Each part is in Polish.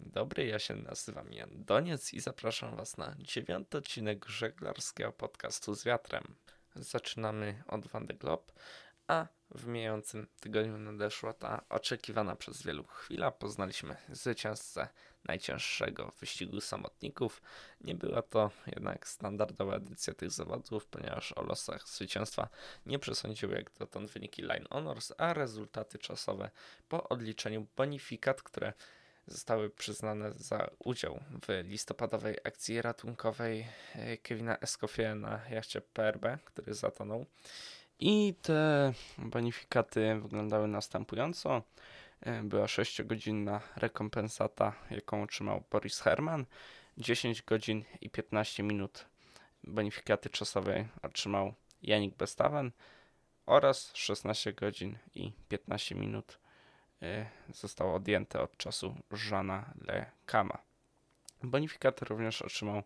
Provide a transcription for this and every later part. Dzień dobry, ja się nazywam Jan Doniec i zapraszam Was na 9. odcinek żeglarskiego podcastu z wiatrem. Zaczynamy od Vendee Globe, a w mijającym tygodniu nadeszła ta oczekiwana przez wielu chwila. Poznaliśmy zwycięzcę najcięższego wyścigu samotników. Nie była to jednak standardowa edycja tych zawodów, ponieważ o losach zwycięstwa nie przesądziły jak dotąd wyniki Line Honors, a rezultaty czasowe po odliczeniu bonifikat, które zostały przyznane za udział w listopadowej akcji ratunkowej Kevina Escoffie na jachcie PRB, który zatonął. I te bonifikaty wyglądały następująco. Była 6-godzinna rekompensata, jaką otrzymał Boris Herrmann. 10 godzin i 15 minut bonifikaty czasowej otrzymał Yannick Bestaven oraz 16 godzin i 15 minut zostało odjęte od czasu Jeana Le Cama. Bonifikaty również otrzymał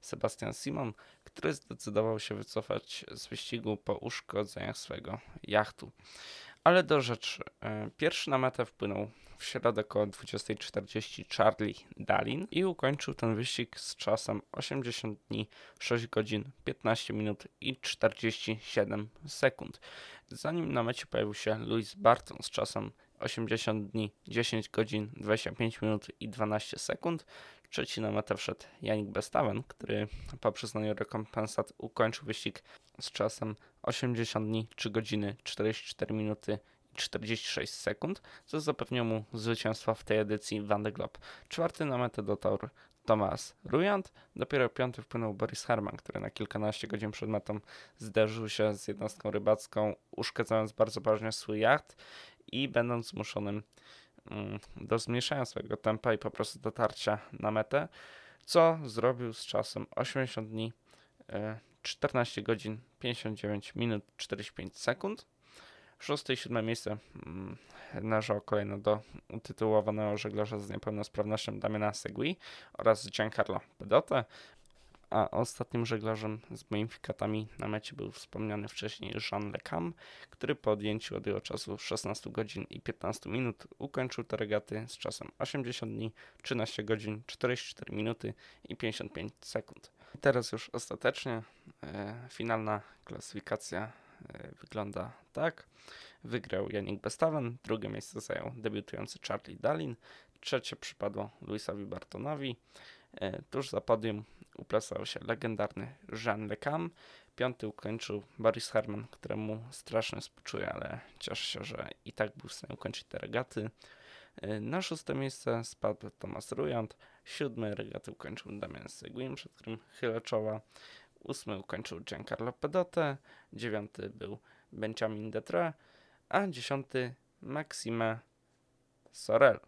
Sebastian Simon, który zdecydował się wycofać z wyścigu po uszkodzeniach swojego jachtu. Ale do rzeczy. Pierwszy na metę wpłynął w środę około 20:40 Charlie Dallin i ukończył ten wyścig z czasem 80 dni, 6 godzin, 15 minut i 47 sekund. Zanim na mecie pojawił się Louis Barton z czasem 80 dni, 10 godzin, 25 minut i 12 sekund. Trzeci na metę wszedł Yannick Bestaven, który po przyznaniu rekompensat ukończył wyścig z czasem 80 dni, 3 godziny, 44 minuty i 46 sekund, co zapewniło mu zwycięstwo w tej edycji Vendee Globe. Czwarty na metę dotarł Thomas Ruyant, dopiero piąty wpłynął Boris Herrmann, który na kilkanaście godzin przed metą zderzył się z jednostką rybacką, uszkadzając bardzo poważnie swój jacht i będąc zmuszonym do zmniejszenia swojego tempa i po prostu dotarcia na metę, co zrobił z czasem 80 dni, 14 godzin, 59 minut, 45 sekund. 6 i 7 miejsce należało kolejno do utytułowanego żeglarza z niepełnosprawnością Damiana Seguin oraz Giancarlo Pedote, a ostatnim żeglarzem z bonifikatami na mecie był wspomniany wcześniej Jean Le Cam, który po odjęciu od jego czasu 16 godzin i 15 minut ukończył te regaty z czasem 80 dni, 13 godzin, 44 minuty i 55 sekund. I teraz już ostatecznie finalna klasyfikacja wygląda tak. Wygrał Yannick Bestaven, drugie miejsce zajął debiutujący Charlie Dallin, trzecie przypadło Louisowi Bartonowi, tuż za podium uplasował się legendarny Jean Le Cam, piąty ukończył Boris Herrmann, któremu strasznie współczuję, ale cieszę się, że i tak był w stanie ukończyć te regaty. Na szóste miejsce spadł Thomas Ruyant, siódme regaty ukończył Damian Seguin, przed którym chylę czoła, ósmy ukończył Giancarlo Pedote, dziewiąty był Benjamin Detre, a dziesiąty Maxime Sorel.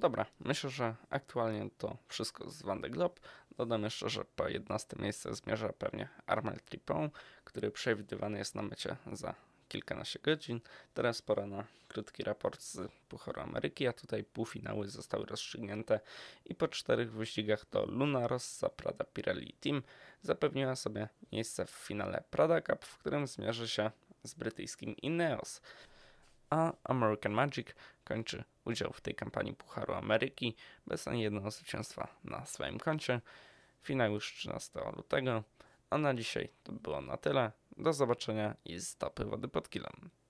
Dobra, myślę, że aktualnie to wszystko z Vendee Globe. Dodam jeszcze, że po 11 miejsce zmierza pewnie Armel Tripon, który przewidywany jest na mecie za kilkanaście godzin. Teraz pora na krótki raport z Pucharu Ameryki, a tutaj półfinały zostały rozstrzygnięte i po 4 wyścigach to Luna Rossa Prada Pirelli Team zapewniła sobie miejsce w finale Prada Cup, w którym zmierzy się z brytyjskim INEOS, a American Magic kończy udział w tej kampanii Pucharu Ameryki bez ani jednego zwycięstwa na swoim koncie. Finał już 13 lutego, a na dzisiaj to było na tyle. Do zobaczenia i stopy wody pod kilem.